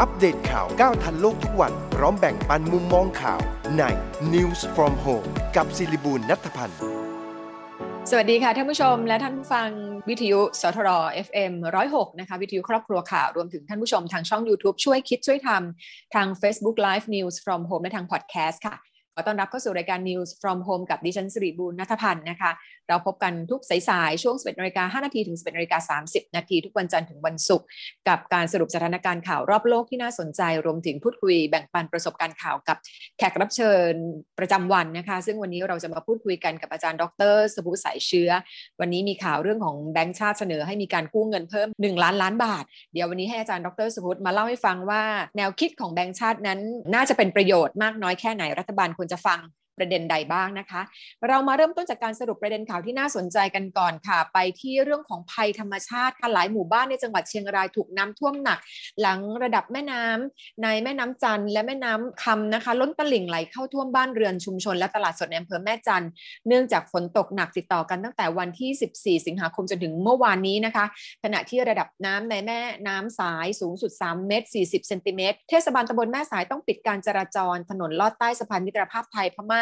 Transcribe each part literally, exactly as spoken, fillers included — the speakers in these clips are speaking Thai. อัปเดตข่าวก้าวทันโลกทุกวันพร้อมแบ่งปันมุมมองข่าวใน นิวส์ from home กับศิริบูลย์ ณัฐพันธ์สวัสดีค่ะท่านผู้ชมและท่านฟังวิทยุสทร เอฟเอ็ม หนึ่งศูนย์หกนะคะวิทยุครอบครัวข่าวรวมถึงท่านผู้ชมทางช่อง YouTube ช่วยคิดช่วยทำทาง Facebook Live News from Home และทาง Podcast ค่ะขอต้อนรับเข้าสู่รายการ News from Home กับดิฉันศิริบูลย์ณัฐพันธ์นะคะเราพบกันทุกสายๆช่วง สิบเอ็ดนาฬิกาห้านาที ถึง สิบเอ็ดนาฬิกาสามสิบนาทีทุกวันจันทร์ถึงวันศุกร์กับการสรุปสถานการณ์ข่าวรอบโลกที่น่าสนใจรวมถึงพูดคุยแบ่งปันประสบการณ์ข่าวกับแขกรับเชิญประจำวันนะคะซึ่งวันนี้เราจะมาพูดคุยกันกับอาจารย์ดร.สภุสายเชื้อวันนี้มีข่าวเรื่องของแบงก์ชาติเสนอให้มีการกู้เงินเพิ่มหนึ่งล้านล้านบาทเดี๋ยววันนี้ให้อาจารย์ดร.สภุมาเล่าให้ฟังว่าแนวคิดของแบงก์ชาตินั้นน่าจะเป็นประโยชน์มากน้อยแค่ไหนรัฐบาลจะฟังประเด็นใดบ้างนะคะเรามาเริ่มต้นจากการสรุปประเด็นข่าวที่น่าสนใจกันก่อนค่ะไปที่เรื่องของภัยธรรมชาติค่ะหลายหมู่บ้านในจังหวัดเชียงรายถูกน้ำท่วมหนักหลังระดับแม่น้ำในแม่น้ำจันและแม่น้ำคำนะคะล้นตลิ่งไหลเข้าท่วมบ้านเรือนชุมชนและตลาดสดในอำเภอแม่จันเนื่องจากฝนตกหนักติดต่อกันตั้งแต่วันที่สิบสี่สิงหาคมจนถึงเมื่อวานนี้นะคะขณะที่ระดับน้ำในแม่น้ำสายสูงสุดสามเมตรสี่สิบเซนติเมตรเทศบาลตำบลแม่สายต้องปิดการจราจรถนนลอดใต้สะพานมิตรภาพไทยพม่า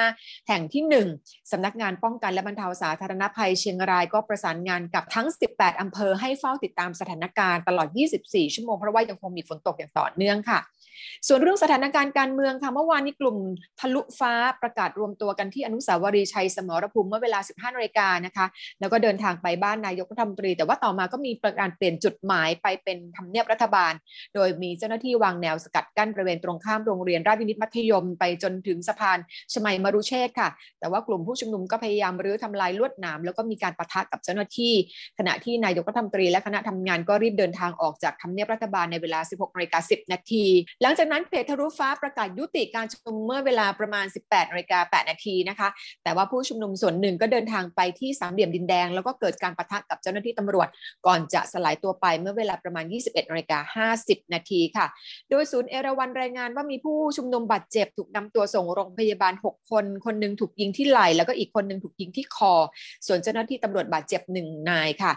แห่งที่หนึ่งสำนักงานป้องกันและบรรเทาสาธารณภัยเชียงรายก็ประสานงานกับทั้งสิบแปดอำเภอให้เฝ้าติดตามสถานการณ์ตลอดยี่สิบสี่ชั่วโมงเพราะว่ายังคงมีฝนตกอย่างต่อเนื่องค่ะส่วนเรื่องสถานการณ์การเมืองค่ะเมื่อวานนี้กลุ่มทะลุฟ้าประกาศรวมตัวกันที่อนุสาวรีย์ชัยสมรภูมิเมื่อเวลา สิบห้านาฬิกานะคะแล้วก็เดินทางไปบ้านนายกรัฐมนตรีแต่ว่าต่อมาก็มีประกาศเปลี่ยนจุดหมายไปเป็นทำเนียบรัฐบาลโดยมีเจ้าหน้าที่วางแนวสกัดกั้นบริเวณตรงข้ามโรงเรียนราชวินิตมัธยมไปจนถึงสะพานชมัยมรุเชษฐ์ค่ะแต่ว่ากลุ่มผู้ชุมนุมก็พยายามรื้อทำลายลวดหนามแล้วก็มีการปะทะกับเจ้าหน้าที่ขณะที่นายกรัฐมนตรีและคณะทำงานก็รีบเดินทางออกจากทำเนียบรัฐบาลในเวลา สิบหกนาฬิกาสิบนาทีหลังจากนั้นเพจทะลุฟ้าประกาศยุติการชุมนุมเมื่อเวลาประมาณ สิบแปดนาฬิกาแปดนาทีนะคะแต่ว่าผู้ชุมนุมส่วนหนึ่งก็เดินทางไปที่สามเหลี่ยมดินแดงแล้วก็เกิดการปะทะกับเจ้าหน้าที่ตำรวจก่อนจะสลายตัวไปเมื่อเวลาประมาณ ยี่สิบเอ็ดนาฬิกาห้าสิบนาทีค่ะโดยศูนย์เอราวัณรายงานว่ามีผู้ชุมนุมบาดเจ็บถูกนำตัวส่งโรงพยาบาลหกคนคนนึงถูกยิงที่ไหล่แล้วก็อีกคนนึงถูกยิงที่คอส่วนเจ้าหน้าที่ตำรวจบาดเจ็บหนึ่งนายค่ะ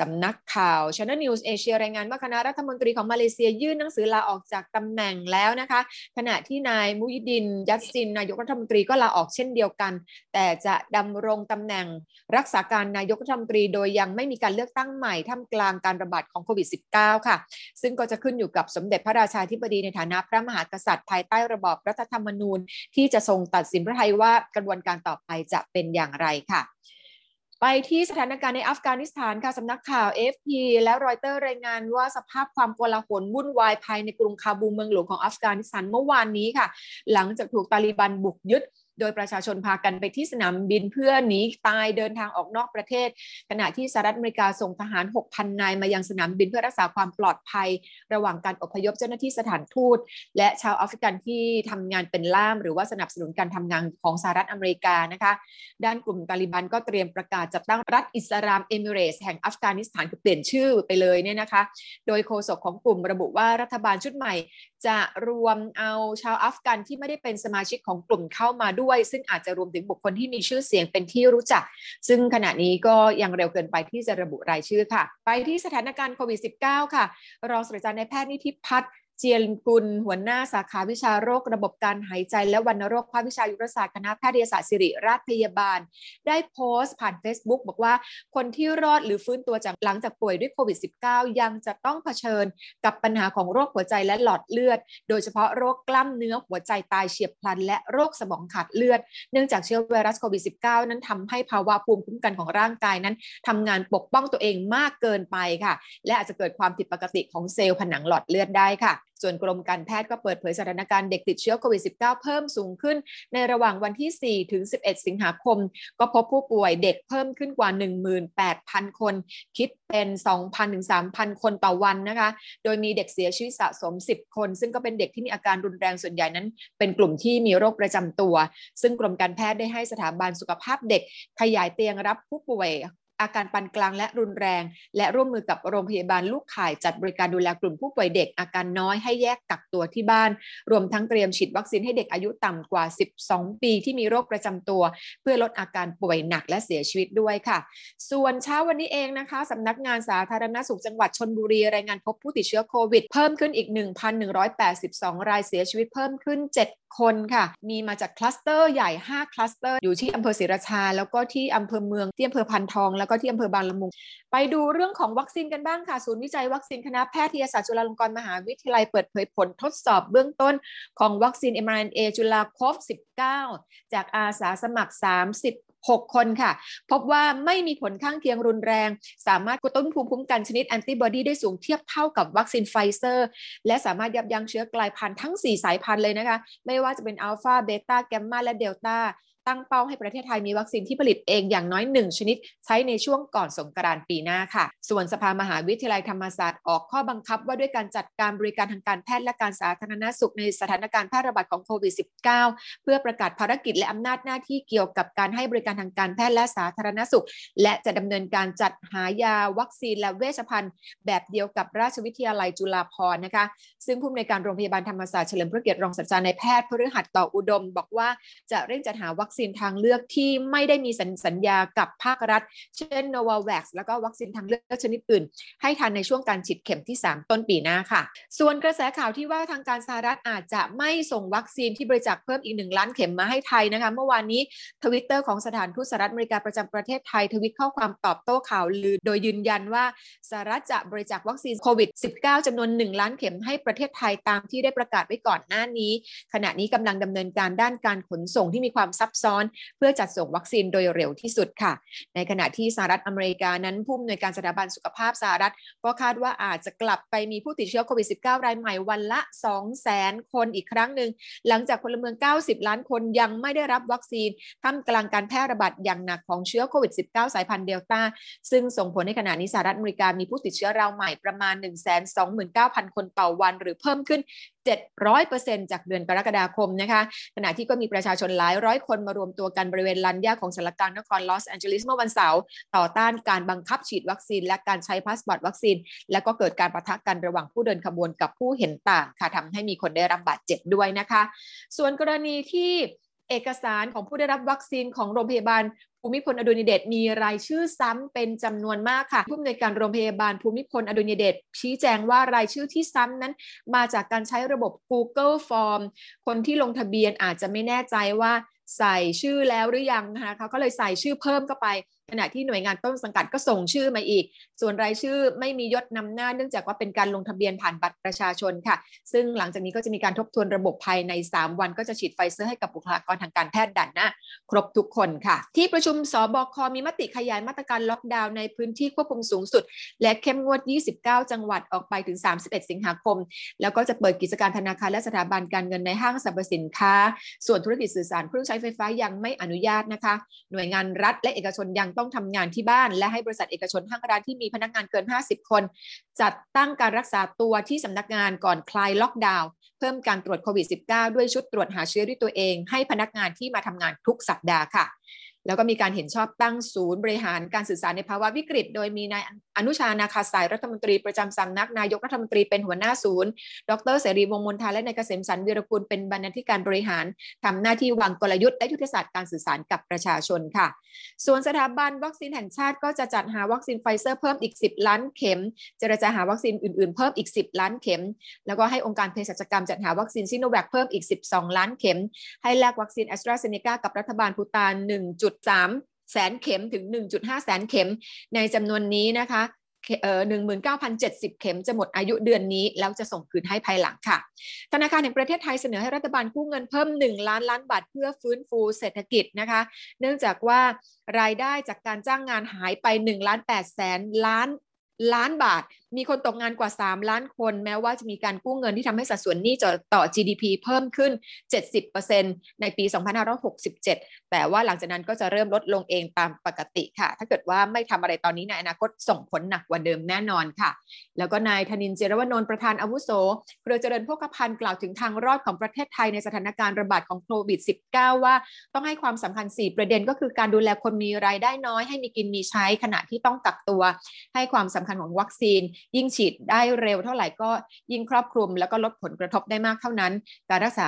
สำนักข่าว Channel News Asia รายงานว่าคณะรัฐมนตรีของมาเลเซียยื่นหนังสือลาออกจากตำแหน่งแล้วนะคะขณะที่นายมุฮิดินยัสซินนายกรัฐมนตรีก็ลาออกเช่นเดียวกันแต่จะดำรงตำแหน่งรักษาการนายกรัฐมนตรีโดยยังไม่มีการเลือกตั้งใหม่ท่ามกลางการระบาดของโควิด สิบเก้า ค่ะซึ่งก็จะขึ้นอยู่กับสมเด็จพระราชาธิบดีในฐานะพระมหากษัตริย์ภายใต้ระบอบรัฐธรรมนูญที่จะทรงตัดสินพระทัยว่ากระบวนการต่อไปจะเป็นอย่างไรค่ะไปที่สถานการณ์ในอัฟกานิสถานค่ะสำนักข่าว เอ เอฟ พี และรอยเตอร์รายงานว่าสภาพความโกลาหลวุ่นวายภายในกรุงคาบูลเมืองหลวงของอัฟกานิสถานเมื่อวานนี้ค่ะหลังจากถูกตาลิบันบุกยึดโดยประชาชนพากันไปที่สนามบินเพื่อหนีตายเดินทางออกนอกประเทศขณะที่สหรัฐอเมริกาส่งทหาร หกพันนายมายังสนามบินเพื่อรักษาความปลอดภัยระหว่างการอพยพเจ้าหน้าที่สถานทูตและชาวแอฟริกันที่ทำงานเป็นล่ามหรือว่าสนับสนุนการทำงานของสหรัฐอเมริกานะคะด้านกลุ่มตาลิบันก็เตรียมประกาศจัดตั้งรัฐอิสลามเอมิเรตส์แห่งอัฟกานิสถานคือเปลี่ยนชื่อไปเลยเนี่ยนะคะโดยโฆษกของกลุ่มระบุว่ารัฐบาลชุดใหม่จะรวมเอาชาวอัฟกันที่ไม่ได้เป็นสมาชิกของกลุ่มเข้ามาด้วยซึ่งอาจจะรวมถึงบุคคลที่มีชื่อเสียงเป็นที่รู้จักซึ่งขณะนี้ก็ยังเร็วเกินไปที่จะระบุรายชื่อค่ะไปที่สถานการณ์โควิด สิบเก้า ค่ะรองศาสตราจารย์นายแพทย์นิธิพัฒน์เจียนกุลหัวหน้าสาขาวิชาโรคระบบการหายใจและวัณโรคภาควิชายุรศาสตร์คณะแพทยศาสตร์ศิริราชพยาบาลได้โพสต์ผ่าน Facebook บอกว่าคนที่รอดหรือฟื้นตัวจากหลังจากป่วยด้วยโควิด สิบเก้า ยังจะต้องเผชิญกับปัญหาของโรคหัวใจและหลอดเลือดโดยเฉพาะโรคกล้ามเนื้อหัวใจตายเฉียบพลันและโรคสมองขาดเลือดเนื่องจากเชื้อไวรัสโควิด สิบเก้า นั้นทำให้ภาวะภูมิคุ้มกันของร่างกายนั้นทำงานปกป้องตัวเองมากเกินไปค่ะและอาจจะเกิดความผิดปกติของเซลล์ผนังหลอดเลือดได้ค่ะส่วนกรมการแพทย์ก็เปิดเผยสถานการณ์เด็กติดเชื้อโควิด สิบเก้า เพิ่มสูงขึ้นในระหว่างวันที่สี่ถึงสิบเอ็ดสิงหาคมก็พบผู้ป่วยเด็กเพิ่มขึ้นกว่า หนึ่งหมื่นแปดพันคนคิดเป็น สองพันถึงสามพันคนต่อวันนะคะโดยมีเด็กเสียชีวิตสะสมสิบคนซึ่งก็เป็นเด็กที่มีอาการรุนแรงส่วนใหญ่นั้นเป็นกลุ่มที่มีโรคประจำตัวซึ่งกรมการแพทย์ได้ให้สถาบันสุขภาพเด็กขยายเตียงรับผู้ป่วย อาการปานกลางและรุนแรงและร่วมมือกับโรงพยาบาลลูกข่ายจัดบริการดูแลกลุ่มผู้ป่วยเด็กอาการน้อยให้แยกกักตัวที่บ้านรวมทั้งเตรียมฉีดวัคซีนให้เด็กอายุต่ำกว่าสิบสองปีที่มีโรคประจำตัวเพื่อลดอาการป่วยหนักและเสียชีวิตด้วยค่ะส่วนเช้าวันนี้เองนะคะสำนักงานสาธารณสุขจังหวัดชลบุรีรายงานพบผู้ติดเชื้อโควิดเพิ่มขึ้นอีก หนึ่งพันหนึ่งร้อยแปดสิบสอง รายเสียชีวิตเพิ่มขึ้นเจ็ดคนค่ะมีมาจากคลัสเตอร์ใหญ่ห้าคลัสเตอร์อยู่ที่อำเภอศรีราชาแล้วก็ที่อำเภอเมืองที่อำเภอพันทองแล้วก็ที่อำเภอบางละมุงไปดูเรื่องของวัคซีนกันบ้างค่ะศูนย์วิจัยวัคซีนคณะแพทยศาสตร์จุฬาลงกรณ์มหาวิทยาลัยเปิดเผยผลทดสอบเบื้องต้นของวัคซีน เอ็ม อาร์ เอ็น เอ จุฬาโคฟสิบเก้าจากอาสาสมัครสามสิบหกคนค่ะพบว่าไม่มีผลข้างเคียงรุนแรงสามารถกระตุ้นภูมิคุ้มกันชนิดแอนติบอดีได้สูงเทียบเท่ากับวัคซีนไฟเซอร์และสามารถยับยั้งเชื้อกลายพันธุ์ทั้งสี่สายพันธุ์เลยนะคะไม่ว่าจะเป็นอัลฟาเบต้าแกมมาและเดลต้าตั้งเป้าให้ประเทศไทยมีวัคซีนที่ผลิตเองอย่างน้อยหนึ่งชนิดใช้ในช่วงก่อนสงกรานต์ปีหน้าค่ะส่วนสภามหาวิทยาลัยธรรมศาสตร์ออกข้อบังคับว่าด้วยการจัดการบริการทางการแพทย์และการสาธารณสุขในสถานการณ์แพร่ระบาดของโควิด สิบเก้า เพื่อประกาศภารกิจและอำนาจหน้าที่เกี่ยวกับการให้บริการทางการแพทย์และสาธารณสุขและจะดำเนินการจัดหายาวัคซีนและเวชภัณฑ์แบบเดียวกับราชวิทยาลัยจุฬาภรณ์นะคะซึ่งผู้อำนวยการโรงพยาบาลธรรมศาสตร์เฉลิมพระเกียรติรองศาสตราจารย์นายแพทย์พฤหัสต่ออุดมบอกว่าจะเร่งจัดหาวัคซีนทางเลือกที่ไม่ได้มีสัญญากับภาครัฐเช่น Novavax แล้วก็วัคซีนทางเลือกชนิดอื่นให้ทันในช่วงการฉีดเข็มที่สามต้นปีหน้าค่ะส่วนกระแสข่าวที่ว่าทางการสหรัฐอาจจะไม่ส่งวัคซีนที่บริจาคเพิ่มอีกหนึ่งล้านเข็มมาให้ไทยนะคะเมื่อวานนี้ Twitter ของสถานทูตสหรัฐอเมริกาประจำประเทศไทยทวิตข้อความตอบโต้ข่าวลือโดยยืนยันว่าสหรัฐจะบริจาควัคซีนโควิด สิบเก้า จำนวนหนึ่งล้านเข็มให้ประเทศไทยตามที่ได้ประกาศไว้ก่อนหน้านี้ขณะนี้กำลังดำเนินการด้านการขนส่งที่มีความซับซ้อนเพื่อจัดส่งวัคซีนโดยเร็วที่สุดค่ะในขณะที่สหรัฐอเมริกานั้นผู้อำนวยการสถาบันสุขภาพสหรัฐก็คาดว่าอาจจะกลับไปมีผู้ติดเชื้อโควิด สิบเก้า รายใหม่วันละ สองแสน คนอีกครั้งหนึ่งหลังจากพลเมืองเก้าสิบล้านคนยังไม่ได้รับวัคซีนท่ามกลางการแพร่ระบาดอย่างหนักของเชื้อโควิด สิบเก้า สายพันธุ์เดลต้าซึ่งส่งผลให้ขณะนี้สหรัฐอเมริกามีผู้ติดเชื้อรายใหม่ประมาณ หนึ่งแสนสองหมื่นเก้าพัน คนต่อวันหรือเพิ่มขึ้นเจ็ดร้อยเปอร์เซ็นต์ จากเดือนกรกฎาคมนะคะขณะที่ก็มีประชาชนหลายร้อยคนมารวมตัวกันบริเวณลานหญ้าของศาลากลางนครลอสแอนเจลิสเมื่อวันเสาร์ต่อต้านการบังคับฉีดวัคซีนและการใช้พาสปอร์ตวัคซีนและก็เกิดการปะทะกันระหว่างผู้เดินขบวนกับผู้เห็นต่างค่ะทำให้มีคนได้รับบาดเจ็บด้วยนะคะส่วนกรณีที่เอกสารของผู้ได้รับวัคซีนของโรงพยาบาลภูมิพลอดุลยเดชมีรายชื่อซ้ำเป็นจำนวนมากค่ะผู้อำนวยการโรงพยาบาลภูมิพลอดุลยเดชชี้แจงว่ารายชื่อที่ซ้ำนั้นมาจากการใช้ระบบ Google Form คนที่ลงทะเบียนอาจจะไม่แน่ใจว่าใส่ชื่อแล้วหรือยังนะคะเขาก็เลยใส่ชื่อเพิ่มเข้าไปขณะที่หน่วยงานต้นสังกัดก็ส่งชื่อมาอีกส่วนรายชื่อไม่มียศนำหน้าเนื่องจากว่าเป็นการลงทะเบียนผ่านบัตรประชาชนค่ะซึ่งหลังจากนี้ก็จะมีการทบทวนระบบภายในสามวันก็จะฉีดไฟเซอร์ให้กับบุคลากรทางการแพทย์ด่านหน้าครบทุกคนค่ะที่ประชุมสบคมีมติขยายมาตรการล็อกดาวน์ในพื้นที่ควบคุมสูงสุดและเข้มงวดยี่สิบเก้าจังหวัดออกไปถึงสามสิบเอ็ดสิงหาคมแล้วก็จะเปิดกิจการธนาคารและสถาบันการเงินในห้างสรรพสินค้าส่วนธุรกิจสื่อสารเครื่องใช้ไฟฟ้ายังไม่อนุญาตนะคะหน่วยงานรัฐและเอกชนยังต้องทำงานที่บ้านและให้บริษัทเอกชนห้างร้านที่มีพนักงานเกินห้าสิบคนจัดตั้งการรักษาตัวที่สำนักงานก่อนคลายล็อกดาวน์เพิ่มการตรวจโควิด สิบเก้า ด้วยชุดตรวจหาเชื้อด้วยตัวเองให้พนักงานที่มาทำงานทุกสัปดาห์ค่ะแล้วก็มีการเห็นชอบตั้งศูนย์บริหารการสื่อสารในภาวะวิกฤตโดยมีนายอนุชานาคาสายรัฐมนตรีประจำสำนักนายกรัฐมนตรีเป็นหัวหน้าศูนย์ดร.เสรีวงศ์มนทาและนายเกษมสรรวีรกูลเป็นบรรณาธิการบริหารทำหน้าที่วางกลยุทธ์และยุทธศาสตร์การสื่อสารกับประชาชนค่ะส่วนสถาบันวัคซีนแห่งชาติก็จะจัดหาวัคซีนไฟเซอร์เพิ่มอีกสิบล้านเข็มเจรจาหาวัคซีนอื่นๆเพิ่มอีกสิบล้านเข็มแล้วก็ให้องค์การเภสัชกรรมจัดหาวัคซีนซิโนแวคเพิ่มอีกสิบสองล้านเข็มให้แลกวัคซีนแอสตราเซเนกากับรัฐบาลภูฏาน หนึ่งจุดสาม แสนเข็มถึง หนึ่งจุดห้า แสนเข็มในจำนวนนี้นะคะเอ่อ หนึ่งหมื่นเก้าพันเจ็ดสิบ เข็มจะหมดอายุเดือนนี้แล้วจะส่งคืนให้ภายหลังค่ะธนาคารแห่งประเทศไทยเสนอให้รัฐบาลกู้เงินเพิ่มหนึ่งล้านล้านบาทเพื่อฟื้นฟูเศรษฐกิจนะคะเนื่องจากว่ารายได้จากการจ้างงานหายไปหนึ่งล้านแปดแสนล้านล้านบาท มีคนตกงานกว่าสามล้านคนแม้ว่าจะมีการกู้เงินที่ทำให้สัดส่วนหนี้ต่อ จี ดี พี เพิ่มขึ้น เจ็ดสิบเปอร์เซ็นต์ ในปี สองพันห้าร้อยหกสิบเจ็ด แต่ว่าหลังจากนั้นก็จะเริ่มลดลงเองตามปกติค่ะถ้าเกิดว่าไม่ทำอะไรตอนนี้ในอนาคตส่งผลหนักกว่าเดิมแน่นอนค่ะแล้วก็นายธนินทร์ จิรวนนท์ประธานอาวุโสเครือเจริญโภคภัณฑ์กล่าวถึงทางรอดของประเทศไทยในสถานการณ์ระบาดของโควิด สิบเก้า ว่าต้องให้ความสำคัญสี่ประเด็นก็คือการดูแลคนมีรายได้น้อยให้มีกินมีใช้ขณะที่ต้องกักตัวให้ความสำคัญของวัคซีนยิ่งฉีดได้เร็วเท่าไหร่ก็ยิ่งครอบคลุมแล้วก็ลดผลกระทบได้มากเท่านั้นการรักษา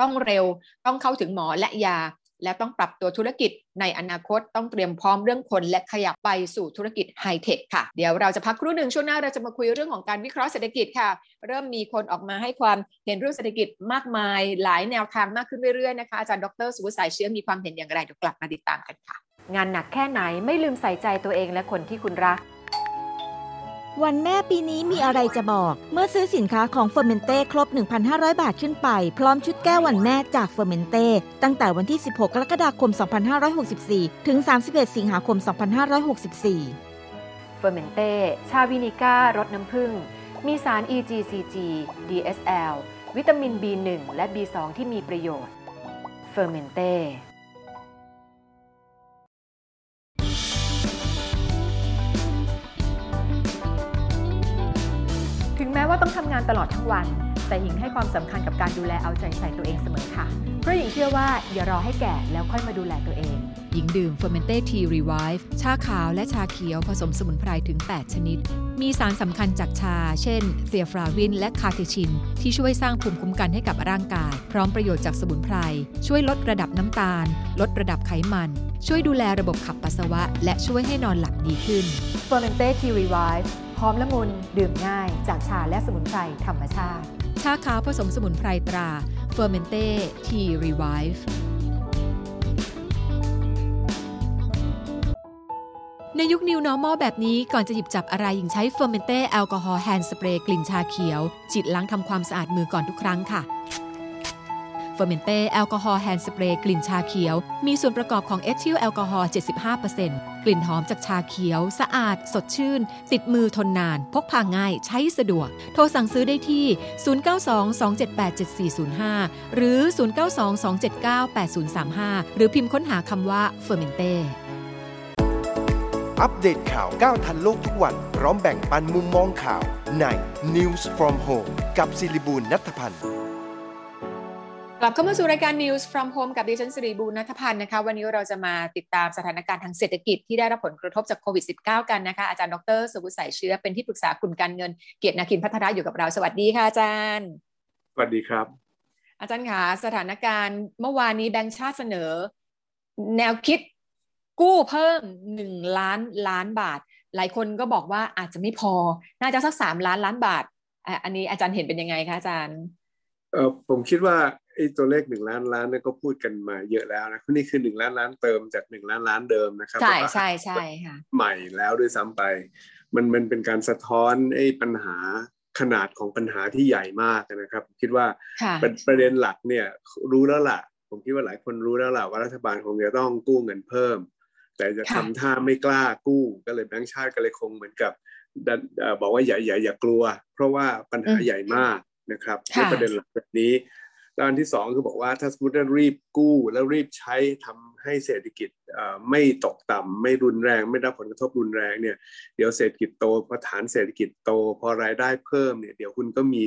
ต้องเร็วต้องเข้าถึงหมอและยาและต้องปรับตัวธุรกิจในอนาคตต้องเตรียมพร้อมเรื่องคนและขยับไปสู่ธุรกิจไฮเทคค่ะเดี๋ยวเราจะพักครู่หนึ่งช่วงหน้าเราจะมาคุยเรื่องของการวิเคราะห์เศรษฐกิจค่ะเริ่มมีคนออกมาให้ความเห็นเรื่องเศรษฐกิจมากมายหลายแนวทางมากขึ้นเรื่อยๆนะคะอาจารย์ดร.สุวุฒิ สายเชื้อมีความเห็นอย่างไรเดี๋ยวกลับมาติดตามกันค่ะงานหนักแค่ไหนไม่ลืมใส่ใจตัวเองและคนที่คุณรักวันแม่ปีนี้มีอะไรจะบอกเมื่อซื้อสินค้าของเฟอร์เมนเต้ครบ หนึ่งพันห้าร้อย บาทขึ้นไปพร้อมชุดแก้ววันแม่จากเฟอร์เมนเต้ตั้งแต่วันที่สิบหกกรกฎาคมสองพันห้าร้อยหกสิบสี่ถึงสามสิบเอ็ดสิงหาคมสองพันห้าร้อยหกสิบสี่เฟอร์เมนเต้ชาวินิก้ารสน้ำผึ้งมีสาร อี จี ซี จี ดี เอส แอล วิตามิน บี หนึ่ง และ บี สอง ที่มีประโยชน์เฟอร์เมนเต้แม้ว่าต้องทำงานตลอดทั้งวันแต่หญิงให้ความสำคัญกับการดูแลเอาใจใส่ตัวเองเสมอค่ะเพราะหญิงเชื่อว่าอย่ารอให้แก่แล้วค่อยมาดูแลตัวเองหญิงดื่ม Fermente Tea Revive ชาขาวและชาเขียวผสมสมุนไพรถึงแปดชนิดมีสารสำคัญจากชาเช่นเซียฟราวินและคาเทชินที่ช่วยสร้างภูมิคุ้มกันให้กับร่างกายพร้อมประโยชน์จากสมุนไพรช่วยลดระดับน้ำตาลลดระดับไขมันช่วยดูแลระบบขับปัสสาวะและช่วยให้นอนหลับดีขึ้น Fermente Tea Reviveหอมละมุนดื่มง่ายจากชาและสมุนไพรธรรมชาติชาขาวผสมสมุนไพรตราเฟอร์เมนเต้ทีรีไวฟ์ในยุค New Normal แบบนี้ก่อนจะหยิบจับอะไรหญิงใช้เฟอร์เมนเต้แอลกอฮอล์แฮนด์สเปรย์กลิ่นชาเขียวฉีดล้างทำความสะอาดมือก่อนทุกครั้งค่ะเฟอร์เมนเต้แอลกอฮอล์แฮนด์สเปรย์กลิ่นชาเขียวมีส่วนประกอบของเอทิลแอลกอฮอล์ เจ็ดสิบห้าเปอร์เซ็นต์ กลิ่นหอมจากชาเขียวสะอาดสดชื่นติดมือทนนานพกพาง่ายใช้สะดวกโทรสั่งซื้อได้ที่ศูนย์ เก้า สอง สอง เจ็ด แปด เจ็ด สี่ ศูนย์ ห้าหรือศูนย์ เก้า สอง สอง เจ็ด เก้า แปด ศูนย์ สาม ห้าหรือพิมพ์ค้นหาคำว่าเฟอร์เมนเต้อัปเดตข่าวก้าวทันโลกทุกวันพร้อมแบ่งปันมุมมองข่าวใน News From Home กับศิริบูลย์ ณัฐพันธ์กลับเข้ามาสู่รายการ News From Home กับดิฉันศิริบูลย์ ณัฐพันธ์นะคะวันนี้เราจะมาติดตามสถานการณ์ทางเศรษฐกิจที่ได้รับผลกระทบจากโควิด สิบเก้า กันนะคะอาจารย์ดร.สุวุฒิ สายเชื้อเป็นที่ปรึกษากลุ่มการเงินเกียรตินาคินภัทรอยู่กับเราสวัสดีค่ะอาจารย์สวัสดีครับอาจารย์คะสถานการณ์เมื่อวานนี้แบงก์ชาติเสนอแนวคิดกู้เพิ่มหนึ่งล้านล้านบาทหลายคนก็บอกว่าอาจจะไม่พอน่าจะสักสามล้านล้านบาทอันนี้อาจารย์เห็นเป็นยังไงคะอาจารย์เอ่อผมคิดว่าไอ้ตัวเลขหนึ่งล้านล้านเนี่ยก็พูดกันมาเยอะแล้วนะนี่คือหนึ่งล้านล้านเติมจากหนึ่งล้านล้านเดิมนะครับใช่ใช่ใช่ค่ะใหม่แล้วด้วยซ้ำไปมันมันเป็นการสะท้อนไอ้ปัญหาขนาดของปัญหาที่ใหญ่มากนะครับคิดว่าประเด็นหลักเนี่ยรู้แล้วล่ะผมคิดว่าหลายคนรู้แล้วล่ะว่ารัฐบาลคงจะต้องกู้เงินเพิ่มแต่จะทำท่าไม่กล้ากู้ก็เลยแบงก์ชาติก็เลยคงเหมือนกับบอกว่าอย่าอย่าอย่ากลัวเพราะว่าปัญหาใหญ่มากนะครับนี่ประเด็นหลักแบบนี้ด้านที่สองคือบอกว่าถ้าสมมติรีบกู้แล้วรีบใช้ทำให้เศรษฐกิจไม่ตกต่ำไม่รุนแรงไม่รับผลกระทบรุนแรงเนี่ยเดี๋ยวเศรษฐกิจโตพอฐานเศรษฐกิจโตพอรายได้เพิ่มเนี่ยเดี๋ยวคุณก็มี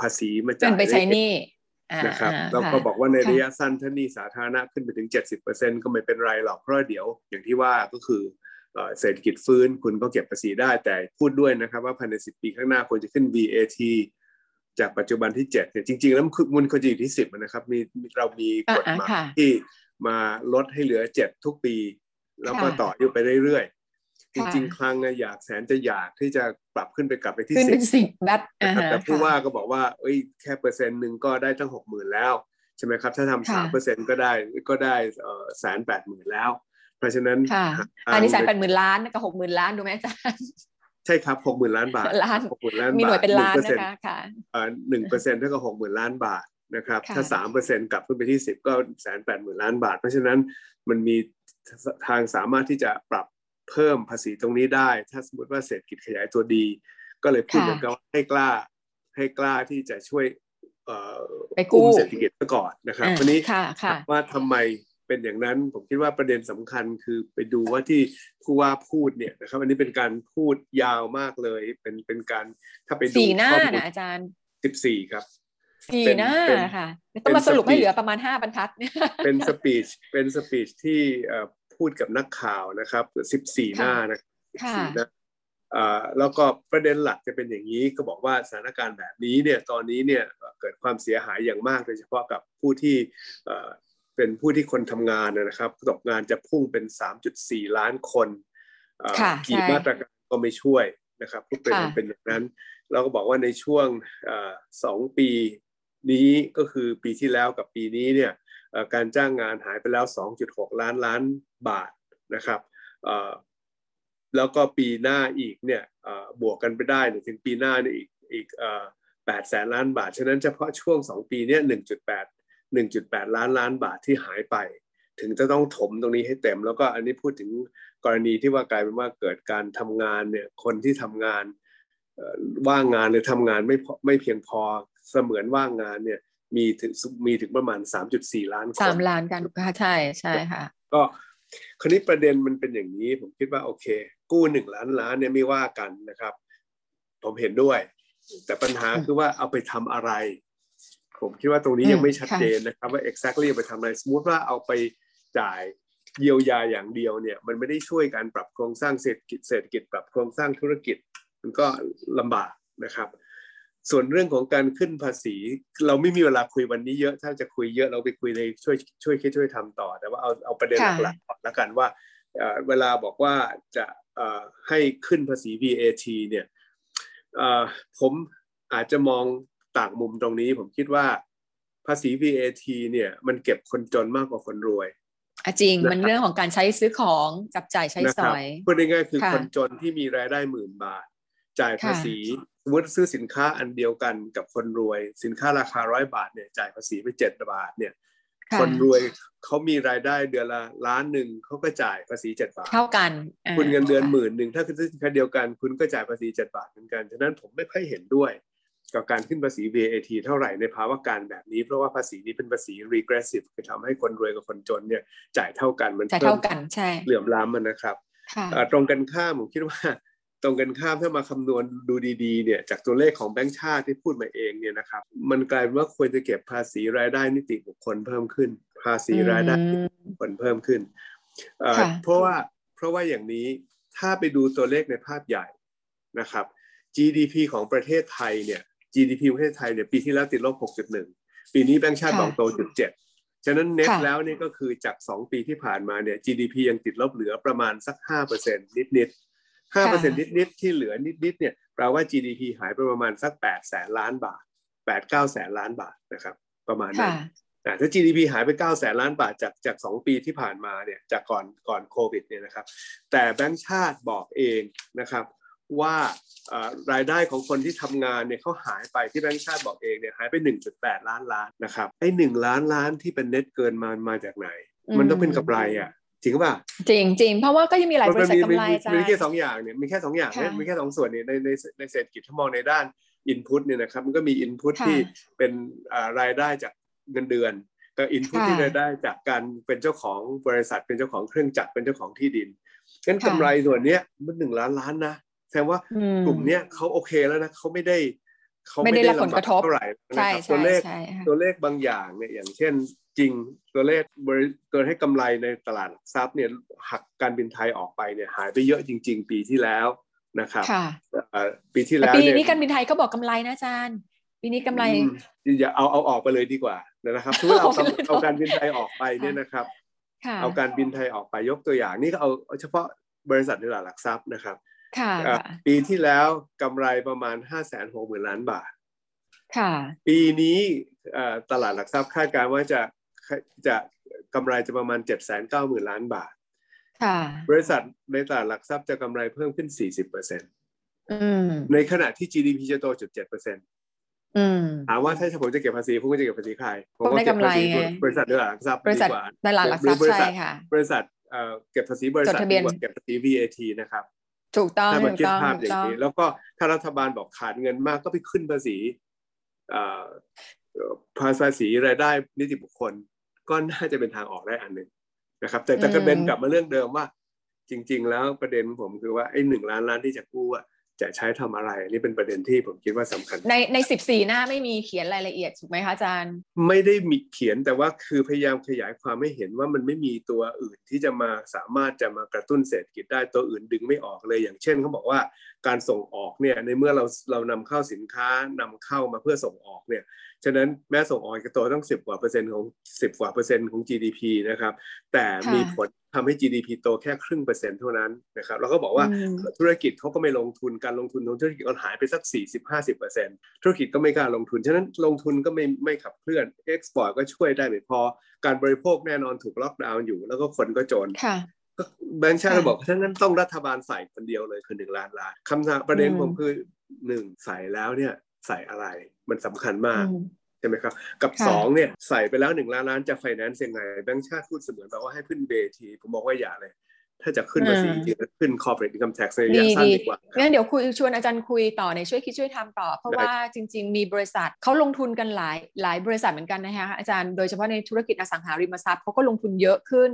ภาษีมาจ่ายไปใช้หนี้นะครับแล้วก็บอกว่าในระยะสั้นถ้าหนี้สาธารณะขึ้นไปถึง เจ็ดสิบเปอร์เซ็นต์ ก็ไม่เป็นไรหรอกเพราะเดี๋ยวอย่างที่ว่าก็คือเศรษฐกิจฟื้นคุณก็เก็บภาษีได้แต่พูดด้วยนะครับว่าภายในสิบปีข้างหน้าควรจะขึ้น วี เอ ทีจากปัจจุบันที่เจ็ดเนี่ยจริงๆแล้วมันควรจะอยู่ที่สิบนะครับมีเรามีกฎหมายที่มาลดให้เหลือเจ็ดทุกปีแล้วก็ต่ออยู่ไปเรื่อยๆจริงๆครั้งอยากแสนจะอยากที่จะปรับขึ้นไปกลับไปที่สิบแบบแต่ผู้ว่าก็บอกว่าเอ้ยแค่เปอร์เซ็นต์นึงก็ได้ตั้ง หกหมื่น แล้วใช่ไหมครับถ้าทำ สามเปอร์เซ็นต์ ก็ได้ก็ได้เอ่อ หนึ่งแสนแปดหมื่น แล้วเพราะฉะนั้นอันนี้ หนึ่งแสนแปดหมื่น ล้านกับ หกหมื่น ล้านดูมั้ยอาจารย์ใช่ครับ หกหมื่น ล้านบาท หกหมื่น ล้านบาทมีหน่วยเป็นล้านนะคะค่ะเอ่อ หนึ่งเปอร์เซ็นต์ เท่ากับ หกหมื่น ล้านบาทนะครับถ้า สามเปอร์เซ็นต์ กลับขึ้นไปที่สิบก็ หนึ่งแสนแปดหมื่น ล้านบาทเพราะฉะนั้นมันมีทางสามารถที่จะปรับเพิ่มภาษีตรงนี้ได้ถ้าสมมุติว่าเศรษฐกิจขยายตัวดี ก็เลยพูดกับเขาให้กล้าให้กล้าที่จะช่วยไปกู้เศรษฐกิจซะก่อนนะครับวันนี้ว่าทำไมเป็นอย่างนั้นผมคิดว่าประเด็นสำคัญคือไปดูว่าที่ผู้ว่าพูดเนี่ยนะครับอันนี้เป็นการพูดยาวมากเลยเป็นเป็นการถ้าไปดูสี่หน้านะอาจารย์สิบสี่ครับสี่หน้าค่ะต้องมาสรุปให้เหลือประมาณห้าบรรทัดเป็นสปีชเป็นสปีชที่พูดกับนักข่าวนะครับสิบสี่หน้านะสิบสี่หน้าแล้วก็ประเด็นหลักจะเป็นอย่างนี้ก็บอกว่าสถานการณ์แบบนี้เนี่ยตอนนี้เนี่ยเกิดความเสียหายอย่างมากโดยเฉพาะกับผู้ที่เป็นผู้ที่คนทำงานนะครับตกงานจะพุ่งเป็น สามจุดสี่ ล้านคนกี่มาตรการก็ไม่ช่วยนะครับทุกเป็นเป็นอย่างนั้นเราก็บอกว่าในช่วงสองปีนี้ก็คือปีที่แล้วกับปีนี้เนี่ยการจ้างงานหายไปแล้ว สองจุดหก ล้านล้านบาทนะครับแล้วก็ปีหน้าอีกเนี่ยบวกกันไปได้ถึงปีหน้าเนี่ยอีกอีกแปดแสนล้านบาทฉะนั้นเฉพาะช่วงสองปีเนี่ย หนึ่งจุดแปด หนึ่งจุดแปด ล้านล้านบาทที่หายไปถึงจะต้องถมตรงนี้ให้เต็มแล้วก็อันนี้พูดถึงกรณีที่ว่ากลายเป็นว่าเกิดการทำงานเนี่ยคนที่ทำงานว่างงานหรือทำงานไม่ไม่เพียงพอเสมือนว่างงานเนี่ยมีถึงมีถึงประมาณ สามจุดสี่ ล้านคนสามล้านกันค่ะใช่ใช่ค่ะก็คราวนี้ประเด็นมันเป็นอย่างนี้ผมคิดว่าโอเคกู้หนึ่งล้านล้านเนี่ยไม่ว่ากันนะครับผมเห็นด้วยแต่ปัญหาคือว่าเอาไปทำอะไรผมคิดว่าตรงนี้ยังไม่ชัดเจนนะครับว่า exactly ไปทำอะไรสมมติว่าเอาไปจ่ายเยียวยาอย่างเดียวเนี่ยมันไม่ได้ช่วยการปรับโครงสร้างเศรษฐกิจเศรษฐกิจปรับโครงสร้างธุรกิจมันก็ลำบากนะครับส่วนเรื่องของการขึ้นภาษีเราไม่มีเวลาคุยวันนี้เยอะถ้าจะคุยเยอะเราไปคุยในช่วยช่วยคิดช่วยทำต่อแต่ว่าเอาเอาประเด็นหลักๆก่อนแล้วกันว่าเวลาบอกว่าจะให้ขึ้นภาษี วี เอ ที เนี่ยผมอาจจะมองต่างมุมตรงนี้ผมคิดว่าภาษี วี เอ ที เนี่ยมันเก็บคนจนมากกว่าคนรวยจริงมันเรื่องของการใช้ซื้อของจับจ่ายใช้สอยพูดง่ายๆคือคนจนที่มีรายได้หมื่นบาทจ่ายภาษีสมมติซื้อสินค้าอันเดียวกันกับคนรวยสินค้าราคาร้อยบาทเนี่ยจ่ายภาษีไปเจ็ดบาทเนี่ยคนรวยเขามีรายได้เดือนละล้านหนึ่งเขาก็จ่ายภาษีเจ็ดบาทเท่ากันคุณเงินเดือนหมื่นหนึ่งถ้าคุณซื้อสินค้าเดียวกันคุณก็จ่ายภาษีเจ็ดบาทเหมือนกันฉะนั้นผมไม่ค่อยเห็นด้วยกับการขึ้นภาษี วี เอ ที เท่าไหร่ในภาวะการแบบนี้เพราะว่าภาษีนี้เป็นภาษี regressive คือทำให้คนรวยกับคนจนเนี่ยจ่ายเท่ากันมันเท่ากันใช่เหลื่อมล้ำมันนะครับตรงกันข้ามผมคิดว่าตรงกันข้ามถ้ามาคำนวณดูดีๆเนี่ยจากตัวเลขของแบงก์ชาติที่พูดมาเองเนี่ยนะครับมันกลายเป็นว่าควรจะเก็บภาษีรายได้นิติบุคคลเพิ่มขึ้นภาษีรายได้นิติบุคคลเพิ่มขึ้นเพราะว่าเพราะว่าอย่างนี้ถ้าไปดูตัวเลขในภาพใหญ่นะครับ จี ดี พี ของประเทศไทยเนี่ย จี ดี พี ประเทศไทยเนี่ยปีที่แล้วติดลบ หกจุดหนึ่ง ปีนี้แบงก์ชาติบอกโต ศูนย์จุดเจ็ด ฉะนั้นเน็ตแล้วเนี่ยก็คือจากสองปีที่ผ่านมาเนี่ย จี ดี พี ยังติดลบเหลือประมาณสัก ห้าเปอร์เซ็นต์ นิดๆห้าเปอร์เซ็นต์ นิดๆที่เหลือนิดๆเนี่ยแปลว่า จี ดี พี หายไปประมาณสักแปดแสนล้านบาท แปดถึงเก้า แสนล้านบาทนะครับประมาณนั้นถ้า จี ดี พี หายไปเก้าแสนล้านบาทจากจากสองปีที่ผ่านมาเนี่ยจากก่อนก่อนโควิดเนี่ยนะครับแต่แบงก์ชาติบอกเองนะครับว่ารายได้ของคนที่ทำงานเนี่ยเขาหายไปที่แบงก์ชาติบอกเองเนี่ยหายไป หนึ่งจุดแปด ล้านล้านนะครับไอ้หนึ่งล้านล้านที่เป็นเน็ตเกินมามาจากไหนมันต้องเป็นกำไรอ่ะจริงป่ะจริงจริงเพราะว่าก็ยังมีหลายบริษัทกำไรจ้ะมีแค่สองอย่างเนี่ยมีแค่สองอย่างเนี่ยมีแค่สองส่วนเนี่ยในในในเศรษฐกิจถ้ามองในด้าน input เนี่ยนะครับมันก็มี input ที่เป็นรายได้จากเงินเดือนกับ input ที่รายได้จากการเป็นเจ้าของบริษัทเป็นเจ้าของเครื่องจักรเป็นเจ้าของที่ดินงั้นกำไรส่วนเนี้ยมันหนึ่งล้านล้านนะแสดงว่ากลุ่มเนี้ยเขาโอเคแล้วนะเขาไม่ได้เขาไม่ได้รับผลกระทบเท่าไหร่นะครับตัวเลขตัวเลขบางอย่างเนี่ยอย่างเช่นจริงตัวเลขตัวให้กำไรในตลาดหลักทรัพย์เนี่ยหักการบินไทยออกไปเนี่ยหายไปเยอะจริงๆปีที่แล้วนะครับปีที่แล้วปีนี้การบินไทยเขาบอกกำไรนะอาจารย์ปีนี้กำไรอย่าเอาเอาออกไปเลยดีกว่านะครับถ้าเราเอาการบินไทยออกไปเนี่ยนะครับเอาการบินไทยออกไปยกตัวอย่างนี่ก็เอาเฉพาะบริษัทในตลาดหลักทรัพย์นะครับปีที่แล้วกำไรประมาณห้าแสนหกหมื่นล้านบาทปีนี้ตลาดหลักทรัพย์คาดการณ์ว่าจะจะกำไรจะประมาณ เจ็ดแสนเก้าหมื่น ล้านบาทบริษัทในตลาดหลักทรัพย์จะกำไรเพิ่มขึ้น สี่สิบเปอร์เซ็นต์ ในขณะที่ จี ดี พี จะโต ศูนย์จุดเจ็ดเปอร์เซ็นต์ ถามว่าถ้าผมจะเก็บภาษีผมก็จะเก็บภาษีใครผมก็เก็บภาษีบริษัทในตลาดหลักทรัพย์ดีกว่าบริษัทเก็บภาษีบริษัทเก็บภาษี วี เอ ที นะครับ ถูกต้องถ้ามันคิดภาพอย่างนี้แล้วก็ถ้ารัฐบาลบอกขาดเงินมากก็ไปขึ้นภาษีภาษีรายได้นิติบุคคลก็น่าจะเป็นทางออกได้อันหนึ่งนะครับแต่แต่ก็เป็นกลับมาเรื่องเดิมว่าจริงๆแล้วประเด็นผมคือว่าไอ้หนึ่งล้านล้านที่จะกู้อ่ะจะใช้ทำอะไรนี่เป็นประเด็นที่ผมคิดว่าสำคัญในในสิบสี่หน้าไม่มีเขียนรายละเอียดถูกไหมคะอาจารย์ไม่ได้มีเขียนแต่ว่าคือพยายามขยายความให้เห็นว่ามันไม่มีตัวอื่นที่จะมาสามารถจะมากระตุ้นเศรษฐกิจได้ตัวอื่นดึงไม่ออกเลยอย่างเช่นเขาบอกว่าการส่งออกเนี่ยในเมื่อเราเรานำเข้าสินค้านำเข้ามาเพื่อส่งออกเนี่ยฉะนั้นแม้ส่งออกจะโตตั้งสิบกว่าเปอร์เซ็นต์ของสิบกว่าเปอร์เซ็นต์ของ จี ดี พี นะครับแต่มีผลทำให้ จี ดี พี โตแค่ครึ่งเปอร์เซ็นต์เท่านั้นนะครับแล้วก็บอกว่าธุรกิจเขาก็ไม่ลงทุนการลงทุนของธุรกิจก็หายไปสัก สี่สิบถึงห้าสิบเปอร์เซ็นต์ ธุรกิจก็ไม่กล้าลงทุนฉะนั้นลงทุนก็ไม่ไม่ขับเคลื่อนเอ็กซ์พอร์ตก็ช่วยได้ไม่พอการบริโภคแน่นอนถูกล็อกดาวน์อยู่แล้วก็คนก็จนแบงค์ชาติบอกฉะนั้นต้องรัฐบาลใส่คนเดียวเลยคือหนึ่งล้านล้านคำถามประเด็นผมคือหนึ่งใส่แล้วเนี่ยใส่อะไรมันสำคัญมากใช่ไหมครับกับสองเนี่ยใส่ไปแล้วหนึ่งล้านล้านจะไฟแนนซ์ยังไงแบงค์ชาติพูดเสมือนแบบว่าให้ขึ้นเบทีผมบอกว่าอย่าเลยถ้าจะขึ้นภาษีจริงๆขึ้น corporate income tax ในระยะสั้นดีกว่างั้นเดี๋ยวคุยชวนอาจารย์คุยต่อในช่วยคิดช่วยทำต่อเพราะว่าจริงๆมีบริษัทเขาลงทุนกันหลายหลายบริษัทเหมือนกันนะคะอาจารย์โดยเฉพาะในธุรกิจอสังหาริมทรัพย์เขาก็ลงทุนเยอะขึ้น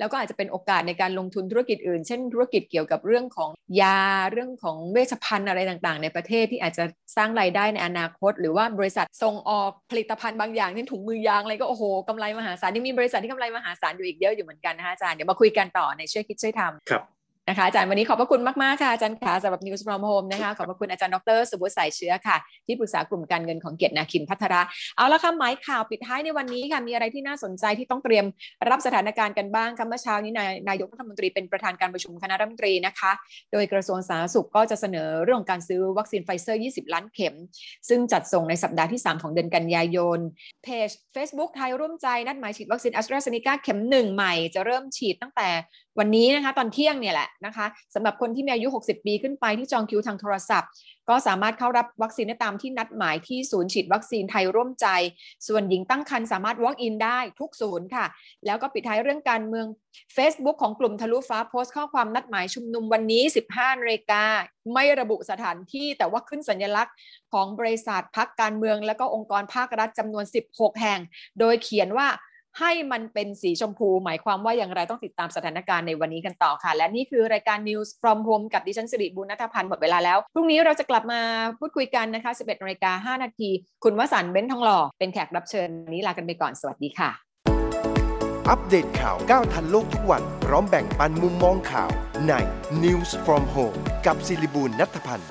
แล้วก็อาจจะเป็นโอกาสในการลงทุนธุรกิจอื่นเช่นธุรกิจเกี่ยวกับเรื่องของยาเรื่องของเวชภัณฑ์อะไรต่างๆในประเทศที่อาจจะสร้างรายได้ในอนาคตหรือว่าบริษัทส่งออกผลิตภัณฑ์บางอย่างเช่นถุงมือยางอะไรก็โอ้โหกำไรมหาศาลยังมีบริษัทที่กำไรมหาศาลอยู่อีกเยอะอยู่เหมือนกันนะคะอาจารย์เดี๋ยวมาคุยกันต่อในช่วยคิดช่วยทำครับนะคะอาจารย์วันนี้ขอบพระคุณมากๆค่ะอาจารย์ขาสำหรับ News From Home นะคะขอบพระคุณอาจารย์ดร.สุวุฒิสายเชื้อค่ะที่ปรึกษากลุ่มการเงินของเกียรตินาคินพัทระเอาละค่ะหมายข่าวปิดท้ายในวันนี้ค่ะมีอะไรที่น่าสนใจที่ต้องเตรียมรับสถานการณ์กันบ้างค่ะเมื่อเช้านี้นายนายกรัฐมนตรีเป็นประธานการประชุมคณะรัฐมนตรีนะคะโดยกระทรวงสาธารณสุขก็จะเสนอเรื่องการซื้อวัคซีนไฟเซอร์ยี่สิบล้านเข็มซึ่งจัดส่งในสัปดาห์ที่สามของเดือนกันยายนเพจ Facebook ไทยร่วมใจนัดหมายฉีดวัคซีน AstraZeneca เข็มหนึ่งใหม่จะเริ่มฉีดตั้งแต่วันนี้นะคะตอนเที่ยงเนี่ยแหละนะคะสำหรับคนที่มีอายุหกสิบปีขึ้นไปที่จองคิวทางโทรศัพท์ก็สามารถเข้ารับวัคซีนได้ตามที่นัดหมายที่ศูนย์ฉีดวัคซีนไทยร่วมใจส่วนหญิงตั้งครรภ์สามารถ walk in ได้ทุกศูนย์ค่ะแล้วก็ปิดท้ายเรื่องการเมือง Facebook ของกลุ่มทะลุฟ้าโพสต์ข้อความนัดหมายชุมนุมวันนี้ สิบห้านาฬิกาไม่ระบุสถานที่แต่ว่าขึ้นสัญลักษณ์ของบริษัทพรรคการเมืองและก็องค์กรภาครัฐจำนวนสิบหกแห่งโดยเขียนว่าให้มันเป็นสีชมพูหมายความว่าอย่างไรต้องติดตามสถานการณ์ในวันนี้กันต่อค่ะและนี่คือรายการ News From Home กับดิฉันสิริบุญณัฐพันธ์หมดเวลาแล้วพรุ่งนี้เราจะกลับมาพูดคุยกันนะคะ สิบเอ็ดนาฬิกาห้านาที นคุณวสันต์เบ้นทองหล่อเป็นแขกรับเชิญวันนี้ลากันไปก่อนสวัสดีค่ะอัปเดตข่าวก้าวทันโลกทุกวันพร้อมแบ่งปันมุมมองข่าวใน News From Home กับสิริบุญณัฐพันธ์